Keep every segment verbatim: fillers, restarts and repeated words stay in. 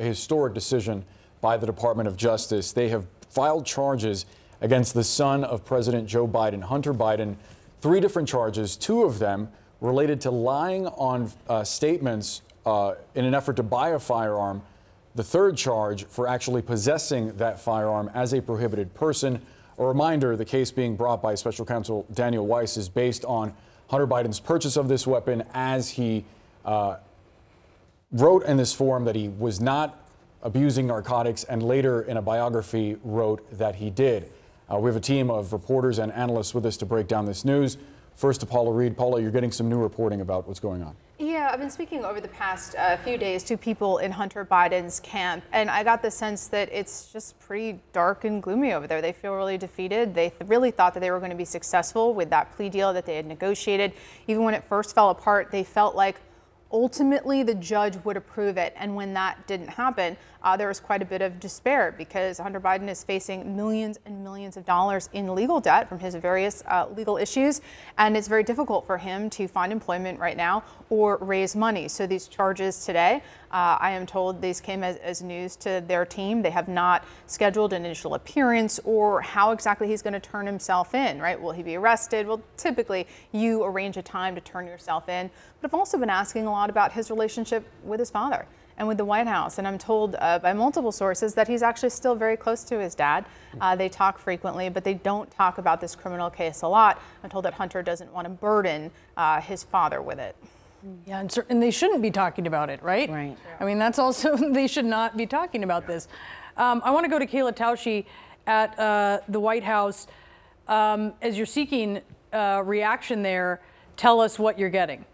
A historic decision by the Department of Justice. They have filed charges against the son of President Joe Biden, Hunter Biden, three different charges, two of them related to lying on uh, statements uh, in an effort to buy a firearm, the third charge for actually possessing that firearm as a prohibited person. A reminder, the case being brought by special counsel Daniel Weiss is based on Hunter Biden's purchase of this weapon as he uh, wrote in this forum that he was not abusing narcotics, and later in a biography wrote that he did. Uh, we have a team of reporters and analysts with us to break down this news. First to Paula Reid. Paula, you're getting some new reporting about what's going on. Yeah, I've been speaking over the past uh, few days to people in Hunter Biden's camp, and I got the sense that it's just pretty dark and gloomy over there. They feel really defeated. They th really thought that they were going to be successful with that plea deal that they had negotiated. Even when it first fell apart, they felt like ultimately, the judge would approve it. And when that didn't happen, uh, there was quite a bit of despair because Hunter Biden is facing millions and millions of dollars in legal debt from his various uh, legal issues. And it's very difficult for him to find employment right now or raise money. So these charges today, uh, I am told these came as, as news to their team. They have not scheduled an initial appearance or how exactly he's going to turn himself in, right? Will he be arrested? Well, typically you arrange a time to turn yourself in. But I've also been asking a lot about his relationship with his father and with the White House. And I'm told uh, by multiple sources that he's actually still very close to his dad. Uh, they talk frequently, but they don't talk about this criminal case a lot. I'm told that Hunter doesn't want to burden uh, his father with it. Yeah, and, and they shouldn't be talking about it, right? Right. Yeah. I mean, that's also, they should not be talking about yeah. this. Um, I want to go to Kayla Tausche at uh, the White House. Um, as you're seeking uh, reaction there, tell us what you're getting.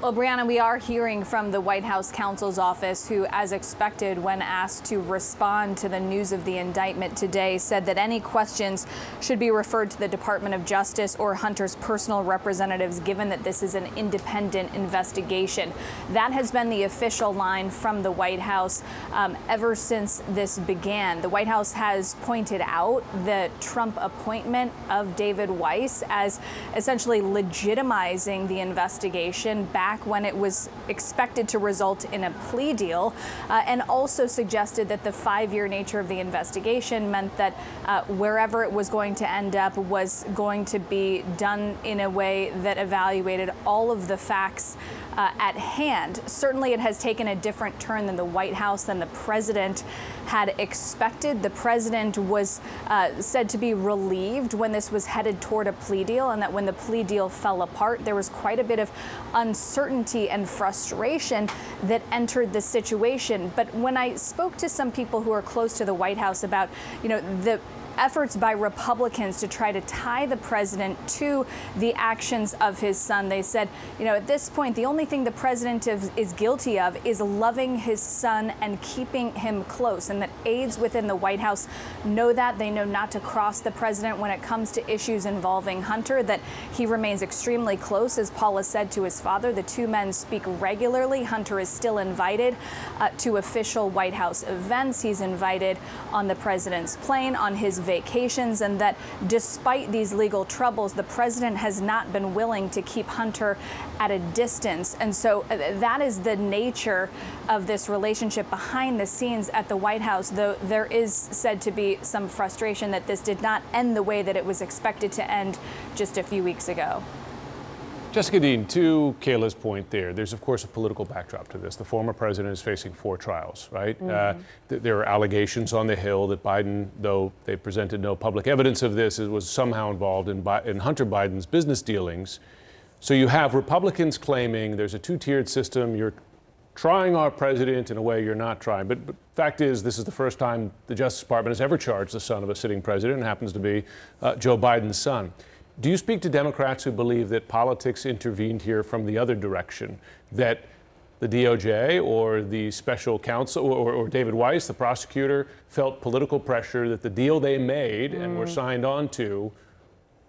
Well, Brianna, we are hearing from the White House counsel's office, who, as expected, when asked to respond to the news of the indictment today, said that any questions should be referred to the Department of Justice or Hunter's personal representatives, given that this is an independent investigation. That has been the official line from the White House um, ever since this began. The White House has pointed out the Trump appointment of David Weiss as essentially legitimizing the investigation back when it was expected to result in a plea deal, uh, and also suggested that the five-year nature of the investigation meant that uh, wherever it was going to end up was going to be done in a way that evaluated all of the facts uh, at hand. Certainly, it has taken a different turn than the White House, than the president had expected. The president was uh, said to be relieved when this was headed toward a plea deal, and that when the plea deal fell apart, there was quite a bit of uncertainty. Uncertainty and frustration that entered the situation. But when I spoke to some people who are close to the White House about, you know, the efforts by Republicans to try to tie the president to the actions of his son, they said, you know, at this point, the only thing the president is, is guilty of is loving his son and keeping him close, and that aides within the White House know that. They know not to cross the president when it comes to issues involving Hunter, that he remains extremely close, as Paula said, to his father. The two men speak regularly. Hunter is still invited uh, to official White House events. He's invited on the president's plane, on his vacations, and that despite these legal troubles, the president has not been willing to keep Hunter at a distance. And so that is the nature of this relationship behind the scenes at the White House, though there is said to be some frustration that this did not end the way that it was expected to end just a few weeks ago. Jessica Dean, to Kayla's point there, there's, of course, a political backdrop to this. The former president is facing four trials, right? Mm-hmm. uh, th there are allegations on the Hill that Biden, though they presented no public evidence of this, was somehow involved in, Bi in Hunter Biden's business dealings. So you have Republicans claiming there's a two-tiered system. You're trying our president in a way you're not trying. But the fact is, this is the first time the Justice Department has ever charged the son of a sitting president, and happens to be uh, Joe Biden's son. Do you speak to Democrats who believe that politics intervened here from the other direction, that the D O J or the special counsel or, or David Weiss, the prosecutor, felt political pressure that the deal they made mm. and were signed on to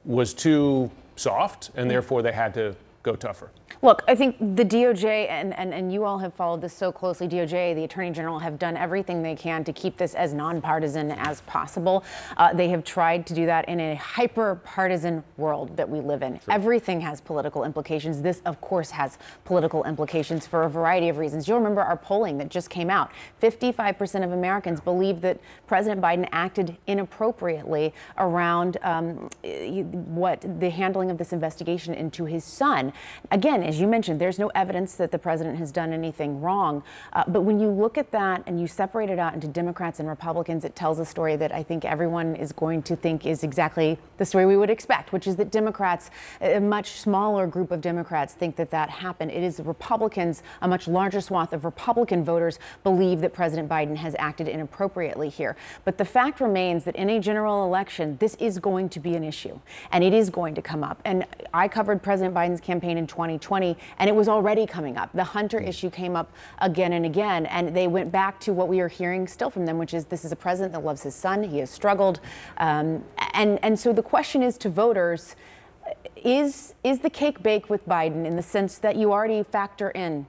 was too soft, and therefore they had to go tougher. Look, I think the D O J, and, and, and you all have followed this so closely, D O J, the Attorney General, have done everything they can to keep this as nonpartisan as possible. Uh, they have tried to do that in a hyper-partisan world that we live in. Sure. Everything has political implications. This, of course, has political implications for a variety of reasons. You'll remember our polling that just came out. fifty-five percent of Americans believe that President Biden acted inappropriately around um, what the handling of this investigation into his son. Again, as you mentioned, there's no evidence that the president has done anything wrong. Uh, but when you look at that and you separate it out into Democrats and Republicans, it tells a story that I think everyone is going to think is exactly the story we would expect, which is that Democrats, a much smaller group of Democrats, think that that happened. It is Republicans, a much larger swath of Republican voters, believe that President Biden has acted inappropriately here. But the fact remains that in a general election, this is going to be an issue, and it is going to come up. And I covered President Biden's campaign in twenty twenty. And it was already coming up. The Hunter issue came up again and again, and they went back to what we are hearing still from them, which is this is a president that loves his son. He has struggled. Um, and, and so the question is to voters, is, is the cake baked with Biden in the sense that you already factor in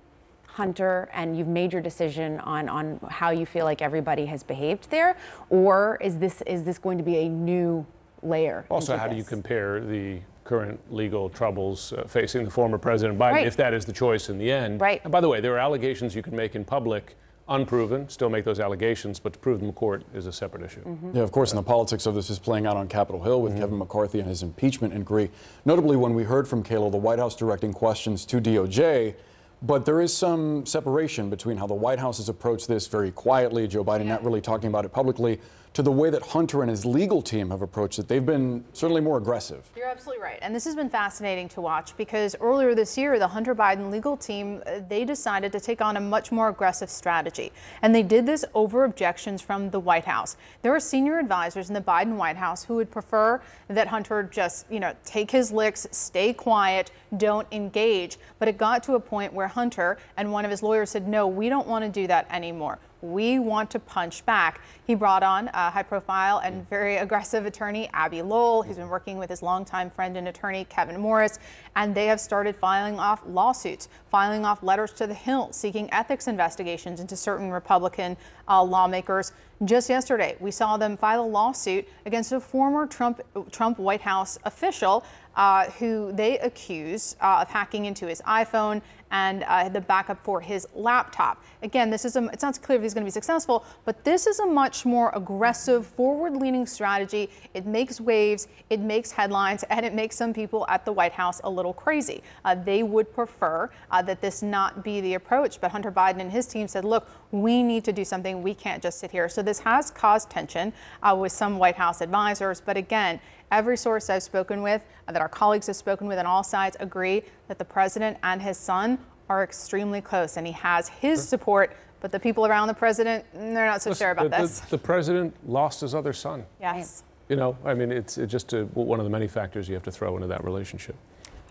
Hunter and you've made your decision on, on how you feel like everybody has behaved there? Or is this, is this going to be a new layer? Also, how do you compare the current legal troubles uh, facing the former President Biden, right, if that is the choice in the end? Right. And by the way, there are allegations you can make in public, unproven, still make those allegations, but to prove them in court is a separate issue. Mm-hmm. Yeah, of course, and the politics of this is playing out on Capitol Hill with mm-hmm. Kevin McCarthy and his impeachment inquiry. Notably, when we heard from Kayla, the White House directing questions to D O J, but there is some separation between how the White House has approached this very quietly, Joe Biden not really talking about it publicly, to the way that Hunter and his legal team have approached it. They've been certainly more aggressive. You're absolutely right. And this has been fascinating to watch because earlier this year, the Hunter Biden legal team, they decided to take on a much more aggressive strategy. And they did this over objections from the White House. There are senior advisors in the Biden White House who would prefer that Hunter just, you know, take his licks, stay quiet, don't engage. But it got to a point where Hunter and one of his lawyers said, no, we don't want to do that anymore. We want to punch back. He brought on a high profile and very aggressive attorney, Abby Lowell, who's been working with his longtime friend and attorney, Kevin Morris, and they have started filing off lawsuits, filing off letters to the Hill, seeking ethics investigations into certain Republican uh, lawmakers. Just yesterday, we saw them file a lawsuit against a former Trump, Trump White House official uh, who they accuse uh, of hacking into his iPhone and uh, the backup for his laptop. Again, this is a, it's not clear if he's going to be successful, but this is a much more aggressive, forward-leaning strategy. It makes waves, it makes headlines, and it makes some people at the White House a little crazy. Uh, they would prefer uh, that this not be the approach, but Hunter Biden and his team said, look, we need to do something. We can't just sit here. So this has caused tension uh, with some White House advisors, but again, every source I've spoken with, that our colleagues have spoken with on all sides, agree that the president and his son are extremely close, and he has his support, but the people around the president, they're not so the, sure about the, this. The, the president lost his other son. Yes. You know, I mean, it's, it's just a, one of the many factors you have to throw into that relationship.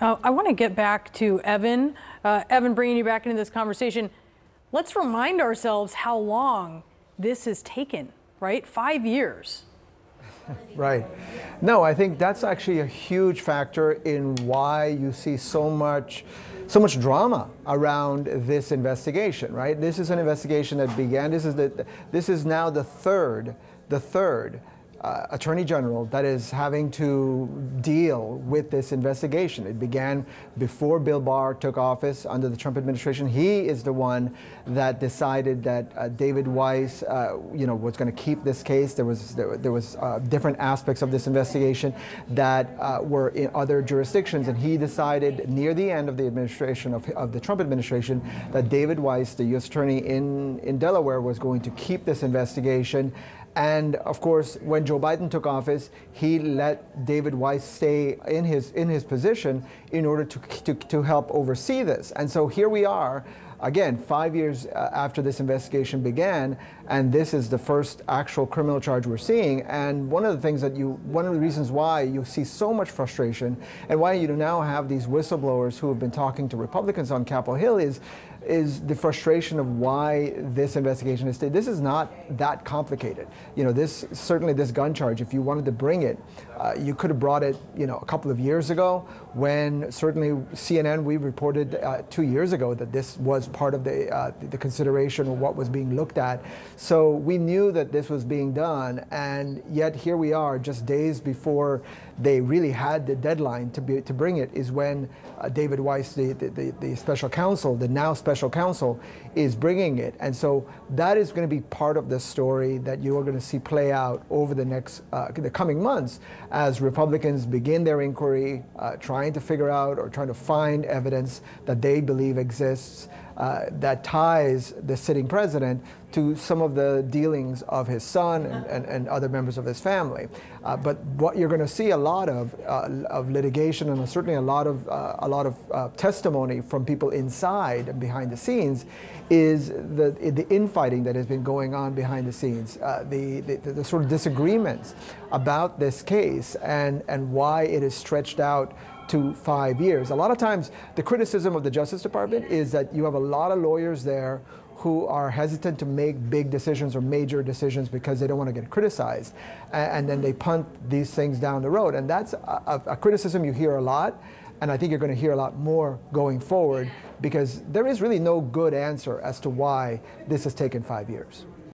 Uh, I want to get back to Evan. Uh, Evan, bringing you back into this conversation, let's remind ourselves how long this has taken, right? Five years. Right. No, I think that's actually a huge factor in why you see so much, so much drama around this investigation, right? This is an investigation that began. This is the, this is now the third, the third uh, Attorney General that is having to deal with this investigation. It began before Bill Barr took office under the Trump administration. He is the one that decided that uh, David Weiss, uh, you know, was going to keep this case. There was there, there was uh, different aspects of this investigation that uh, were in other jurisdictions, and he decided near the end of the administration of, of the Trump administration that David Weiss, the U S attorney in in Delaware, was going to keep this investigation. And of course, when Joe Biden took office, he let David Weiss stay in his in his position in order to to, to help oversee this. And so here we are. again, five years uh, after this investigation began, and this is the first actual criminal charge we're seeing. And one of the things that you, one of the reasons why you see so much frustration and why you now have these whistleblowers who have been talking to Republicans on Capitol Hill is, is the frustration of why this investigation is. This is not that complicated. You know, this certainly this gun charge, if you wanted to bring it, uh, you could have brought it, you know, a couple of years ago, when certainly C N N, we reported uh, two years ago that this was part of the, uh, the consideration of what was being looked at. So we knew that this was being done, and yet here we are just days before they really had the deadline to, be, to bring it is when uh, David Weiss, the, the, the special counsel, the now special Special counsel, is bringing it. And so that is going to be part of the story that you are going to see play out over the next, uh, the coming months, as Republicans begin their inquiry, uh, trying to figure out or trying to find evidence that they believe exists uh, that ties the sitting president to some of the dealings of his son and, and, and other members of his family. Uh, but what you're going to see a lot of, uh, of litigation, and certainly a lot of, uh, a lot of uh, testimony from people inside and behind the scenes, is the, the infighting that has been going on behind the scenes, uh, the, the, the sort of disagreements about this case and, and why it is stretched out to five years. A lot of times, the criticism of the Justice Department is that you have a lot of lawyers there who are hesitant to make big decisions or major decisions because they don't want to get criticized. And then they punt these things down the road. And that's a, a criticism you hear a lot. And I think you're going to hear a lot more going forward, because there is really no good answer as to why this has taken five years.